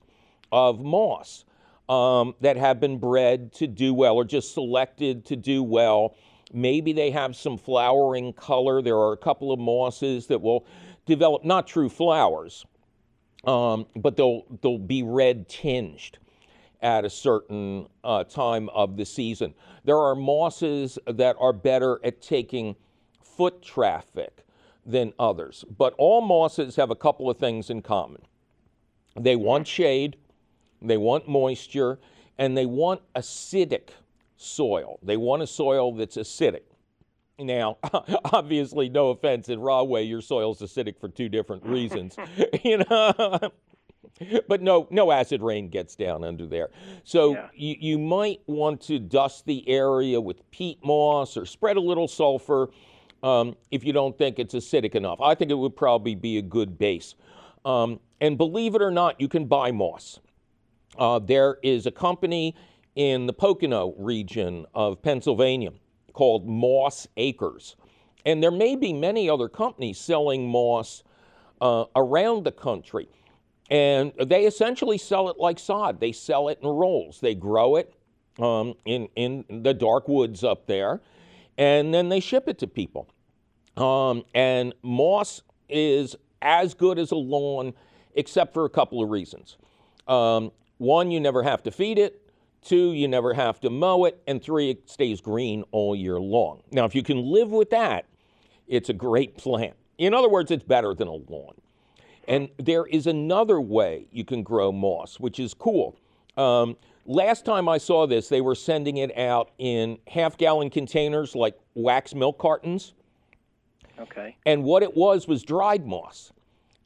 of moss um, that have been bred to do well or just selected to do well. Maybe they have some flowering color. There are a couple of mosses that will develop, not true flowers, Um, but they'll they'll be red tinged at a certain uh, time of the season. There are mosses that are better at taking foot traffic than others, but all mosses have a couple of things in common. They want shade, they want moisture, and they want acidic soil. They want a soil that's acidic. Now, obviously, no offense, in Rahway, your soil's acidic for two different reasons, you know. But no, no acid rain gets down under there. So yeah. you, you might want to dust the area with peat moss or spread a little sulfur um, if you don't think it's acidic enough. I think it would probably be a good base. Um, and believe it or not, you can buy moss. Uh, there is a company in the Pocono region of Pennsylvania called Moss Acres. And there may be many other companies selling moss uh, around the country. And they essentially sell it like sod. They sell it in rolls. They grow it um, in, in the dark woods up there, and then they ship it to people. Um, and moss is as good as a lawn, except for a couple of reasons. Um, one, you never have to feed it. Two, you never have to mow it, and three, it stays green all year long. Now, if you can live with that, it's a great plant. In other words, it's better than a lawn. And there is another way you can grow moss, which is cool. Um, last time I saw this, they were sending it out in half-gallon containers like wax milk cartons. Okay. And what it was was dried moss.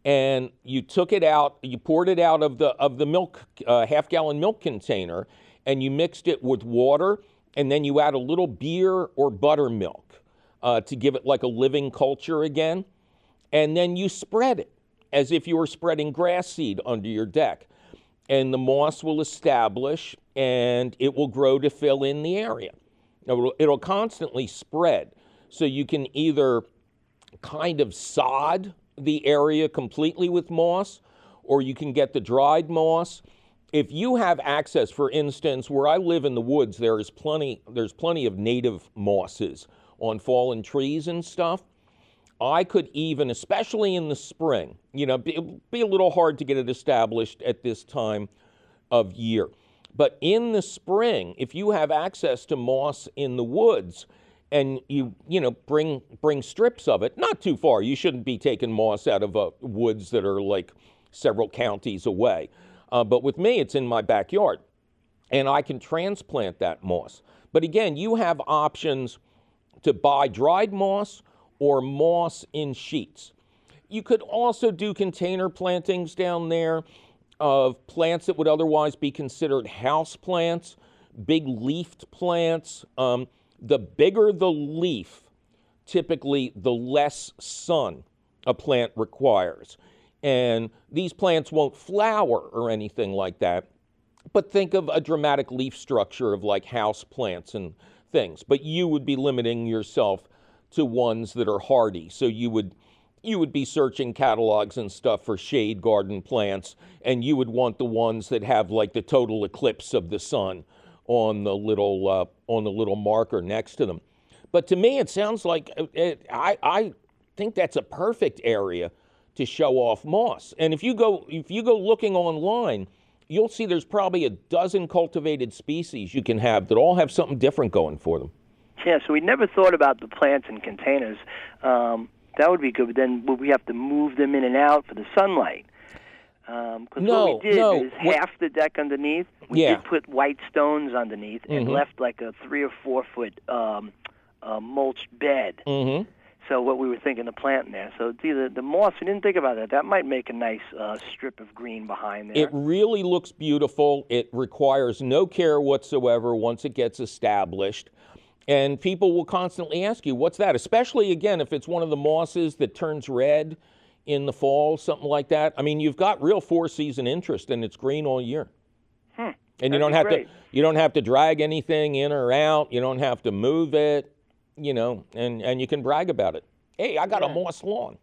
And you took it out, you poured it out of the, of the milk, uh, half-gallon milk container, and you mixed it with water, and then you add a little beer or buttermilk uh, to give it like a living culture again, and then you spread it as if you were spreading grass seed under your deck. and the moss will establish and it will grow to fill in the area. It'll, it'll constantly spread. So you can either kind of sod the area completely with moss, or you can get the dried moss. If you have access, for instance, where I live in the woods, there is plenty, there's plenty of native mosses on fallen trees and stuff. I could even, especially in the spring, you know, it would be a little hard to get it established at this time of year. But in the spring, if you have access to moss in the woods and you, you know, bring, bring strips of it, not too far. You shouldn't be taking moss out of uh, woods that are like several counties away. Uh, but with me, it's in my backyard, and I can transplant that moss. But again, you have options to buy dried moss or moss in sheets. You could also do container plantings down there of plants that would otherwise be considered house plants, big leafed plants. Um, the bigger the leaf, typically the less sun a plant requires. And these plants won't flower or anything like that, but think of a dramatic leaf structure of like house plants and things. But you would be limiting yourself to ones that are hardy. So you would, you would be searching catalogs and stuff for shade garden plants, and you would want the ones that have like the total eclipse of the sun on the little, uh, on the little marker next to them. But to me, it sounds like it, it, I, I think that's a perfect area to show off moss. And if you go if you go looking online, you'll see there's probably a dozen cultivated species you can have that all have something different going for them. Yeah, so we never thought about the plants in containers. Um, that would be good, but then would we have to move them in and out for the sunlight? Um, cause no, what we did no. is half what? the deck underneath, we yeah. did put white stones underneath mm-hmm. and left like a three or four foot um, uh, mulched bed. Mm-hmm. So what we were thinking to plant in there. So it's either the moss, we didn't think about that. That might make a nice uh, strip of green behind there. It really looks beautiful. It requires no care whatsoever once it gets established. And people will constantly ask you, what's that? Especially, again, if it's one of the mosses that turns red in the fall, something like that. I mean, you've got real four-season interest, and it's green all year. Hmm. And you don't have to, you don't have to drag anything in or out. You don't have to move it. You know, and, and you can brag about it. Hey, I got yeah. a moss lawn.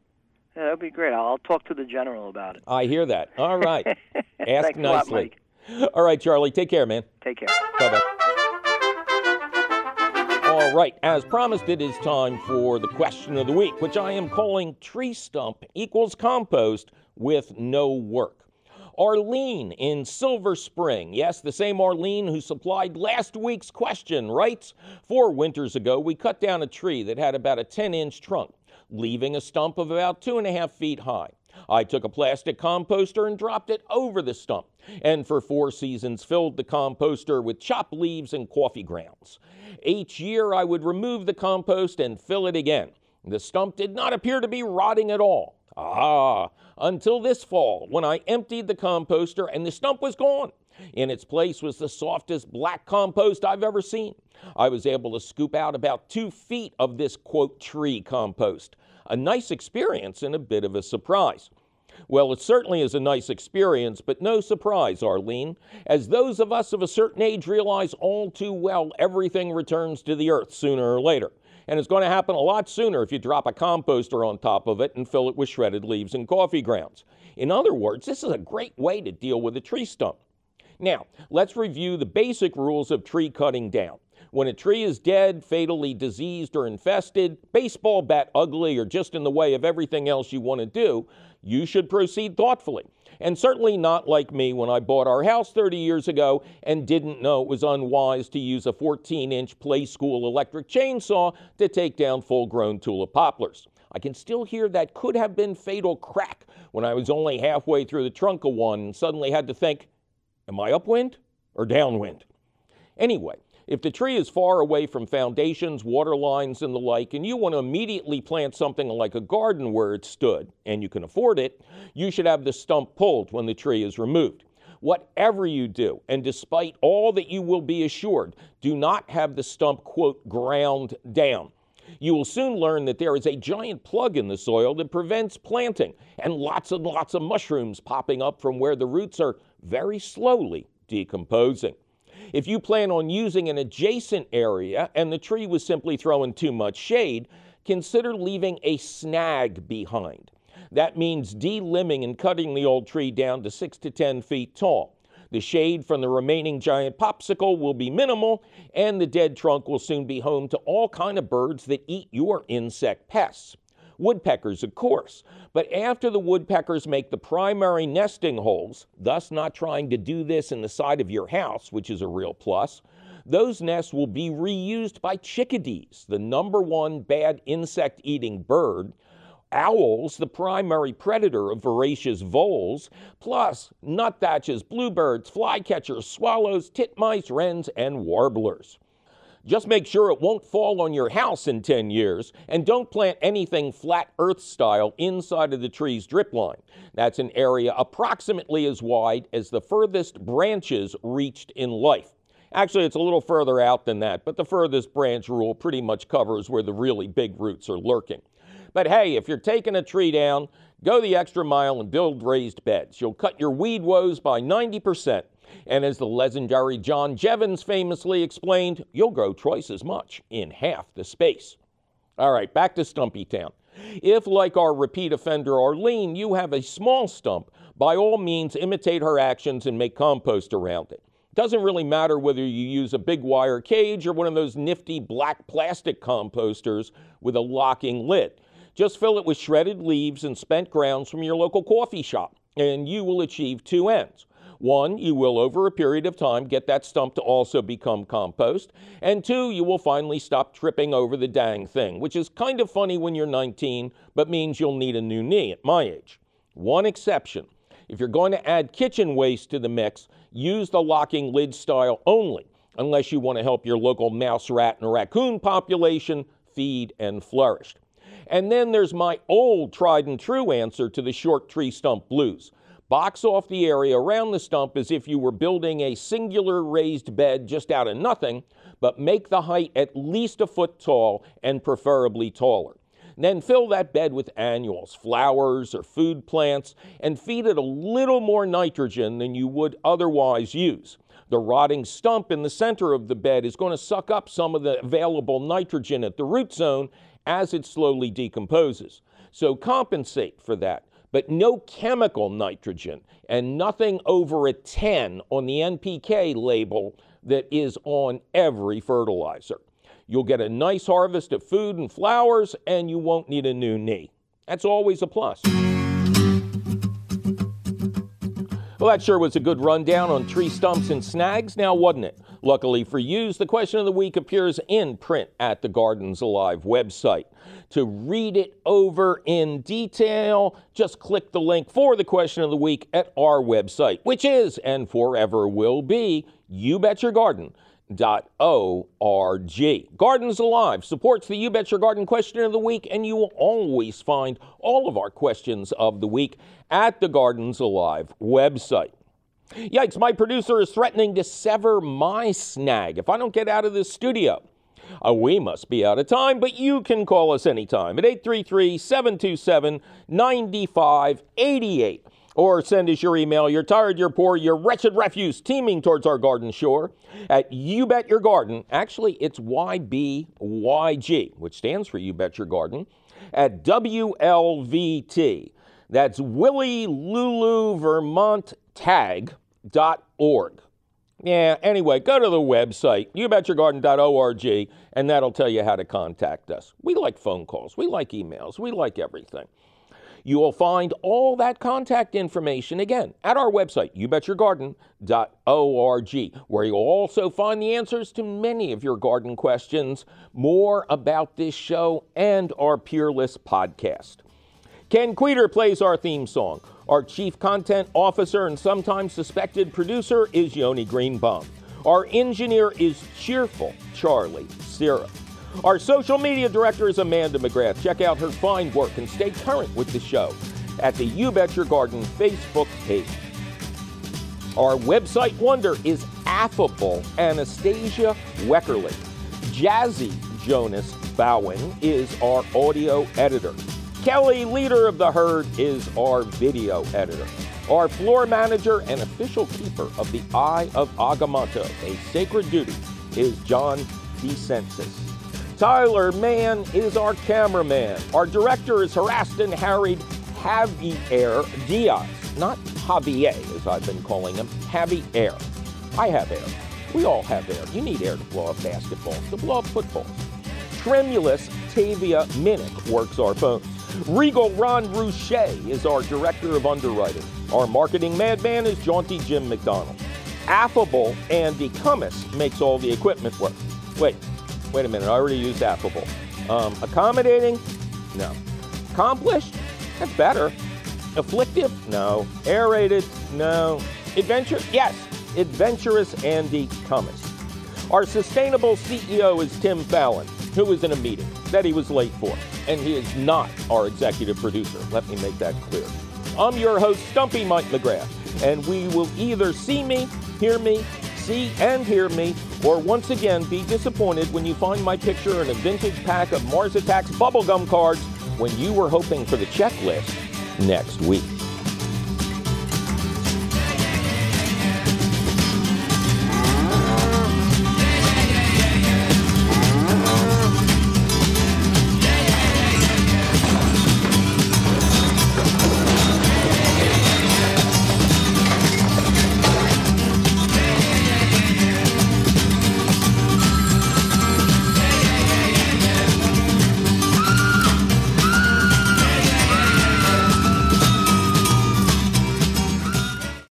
Yeah, that'd be great. I'll talk to the general about it. I hear that. All right. Ask Thanks nicely. A lot, Mike. All right, Charlie. Take care, man. Take care. Bye-bye. All right. As promised, it is time for the question of the week, which I am calling tree stump equals compost with no work. Arlene in Silver Spring, yes, the same Arlene who supplied last week's question, writes, four winters ago, we cut down a tree that had about a ten-inch trunk, leaving a stump of about two and a half feet high. I took a plastic composter and dropped it over the stump, and for four seasons filled the composter with chopped leaves and coffee grounds. Each year, I would remove the compost and fill it again. The stump did not appear to be rotting at all. Ah, until this fall, when I emptied the composter and the stump was gone. In its place was the softest black compost I've ever seen. I was able to scoop out about two feet of this, quote, tree compost. A nice experience and a bit of a surprise. Well, it certainly is a nice experience, but no surprise, Arlene, as those of us of a certain age realize all too well everything returns to the earth sooner or later. And it's going to happen a lot sooner if you drop a composter on top of it and fill it with shredded leaves and coffee grounds. In other words, this is a great way to deal with a tree stump. Now, let's review the basic rules of tree cutting down. When a tree is dead, fatally diseased or infested, baseball bat ugly, or just in the way of everything else you want to do, you should proceed thoughtfully. And certainly not like me when I bought our house thirty years ago and didn't know it was unwise to use a fourteen-inch play school electric chainsaw to take down full-grown tulip poplars. I can still hear that could have been fatal crack when I was only halfway through the trunk of one and suddenly had to think, am I upwind or downwind? Anyway, if the tree is far away from foundations, water lines, and the like, and you want to immediately plant something like a garden where it stood, and you can afford it, you should have the stump pulled when the tree is removed. Whatever you do, and despite all that you will be assured, do not have the stump, quote, ground down. You will soon learn that there is a giant plug in the soil that prevents planting, and lots and lots of mushrooms popping up from where the roots are very slowly decomposing. If you plan on using an adjacent area and the tree was simply throwing too much shade, consider leaving a snag behind. That means delimbing and cutting the old tree down to six to ten feet tall. The shade from the remaining giant popsicle will be minimal, and the dead trunk will soon be home to all kinds of birds that eat your insect pests. Woodpeckers, of course, but after the woodpeckers make the primary nesting holes, thus not trying to do this in the side of your house, which is a real plus, those nests will be reused by chickadees, the number one bad insect-eating bird, owls, the primary predator of voracious voles, plus nuthatches, bluebirds, flycatchers, swallows, titmice, wrens, and warblers. Just make sure it won't fall on your house in ten years, and don't plant anything flat earth style inside of the tree's drip line. That's an area approximately as wide as the furthest branches reached in life. Actually, it's a little further out than that, but the furthest branch rule pretty much covers where the really big roots are lurking. But hey, if you're taking a tree down, go the extra mile and build raised beds. You'll cut your weed woes by ninety percent. And as the legendary John Jevons famously explained, you'll grow twice as much in half the space. All right, back to Stumpy Town. If, like our repeat offender Arlene, you have a small stump, by all means imitate her actions and make compost around it. Doesn't really matter whether you use a big wire cage or one of those nifty black plastic composters with a locking lid. Just fill it with shredded leaves and spent grounds from your local coffee shop, and you will achieve two ends. One, you will over a period of time get that stump to also become compost, and two, you will finally stop tripping over the dang thing, which is kind of funny when you're nineteen, but means you'll need a new knee at my age. One exception. If you're going to add kitchen waste to the mix, use the locking lid style only, unless you want to help your local mouse, rat, and raccoon population feed and flourish. And then there's my old tried and true answer to the short tree stump blues. Box off the area around the stump as if you were building a singular raised bed just out of nothing, but make the height at least a foot tall and preferably taller. Then fill that bed with annuals, flowers, or food plants, and feed it a little more nitrogen than you would otherwise use. The rotting stump in the center of the bed is going to suck up some of the available nitrogen at the root zone as it slowly decomposes. So compensate for that, but no chemical nitrogen and nothing over a ten on the N P K label that is on every fertilizer. You'll get a nice harvest of food and flowers, and you won't need a new knee. That's always a plus. Well, that sure was a good rundown on tree stumps and snags, now wasn't it? Luckily for you, the question of the week appears in print at the Gardens Alive website. To read it over in detail, just click the link for the question of the week at our website, which is, and forever will be, you bet your garden dot org. Gardens Alive supports the You Bet Your Garden question of the week, and you will always find all of our questions of the week at the Gardens Alive website. Yikes, my producer is threatening to sever my snag if I don't get out of this studio. Uh, we must be out of time, but you can call us anytime at eight three three, seven two seven, nine five eight eight. Or send us your email, you're tired, you're poor, you're wretched refuse teeming towards our garden shore at youbetyourgarden. Actually, it's Y B Y G, which stands for You Bet Your Garden, at W L V T. That's Willie Lulu Vermont tag dot org. Yeah, anyway, go to the website, you bet your garden dot org, and that'll tell you how to contact us. We like phone calls, we like emails, we like everything. You will find all that contact information, again, at our website, you bet your garden dot org, where you'll also find the answers to many of your garden questions, more about this show, and our Peerless podcast. Ken Queter plays our theme song. Our chief content officer and sometimes suspected producer is Yoni Greenbaum. Our engineer is cheerful Charlie Syrup. Our social media director is Amanda McGrath. Check out her fine work and stay current with the show at the You Bet Your Garden Facebook page. Our website wonder is affable Anastasia Weckerly. Jazzy Jonas Bowen. Bowen is our audio editor. Kelly Leader of the Herd is our video editor. Our floor manager and official keeper of the Eye of Agamotto, a sacred duty, is John DeSensis. Tyler Mann is our cameraman. Our director is harassed and harried Javier Diaz. Not Javier, as I've been calling him, Javier. I have air. We all have air. You need air to blow up basketballs, to blow up footballs. Tremulous Tavia Minnick works our phones. Regal Ron Rouchet is our director of underwriting. Our marketing madman is jaunty Jim McDonald. Affable Andy Cummins makes all the equipment work. Wait. Wait a minute, I already used affable. Um, accommodating? No. Accomplished? That's better. Afflictive? No. Aerated? No. Adventure? Yes. Adventurous Andy Cummins. Our sustainable C E O is Tim Fallon, who was in a meeting that he was late for, and he is not our executive producer. Let me make that clear. I'm your host, Stumpy Mike McGrath, and we will either see me, hear me, see and hear me, or once again be disappointed when you find my picture in a vintage pack of Mars Attacks bubblegum cards when you were hoping for the checklist next week.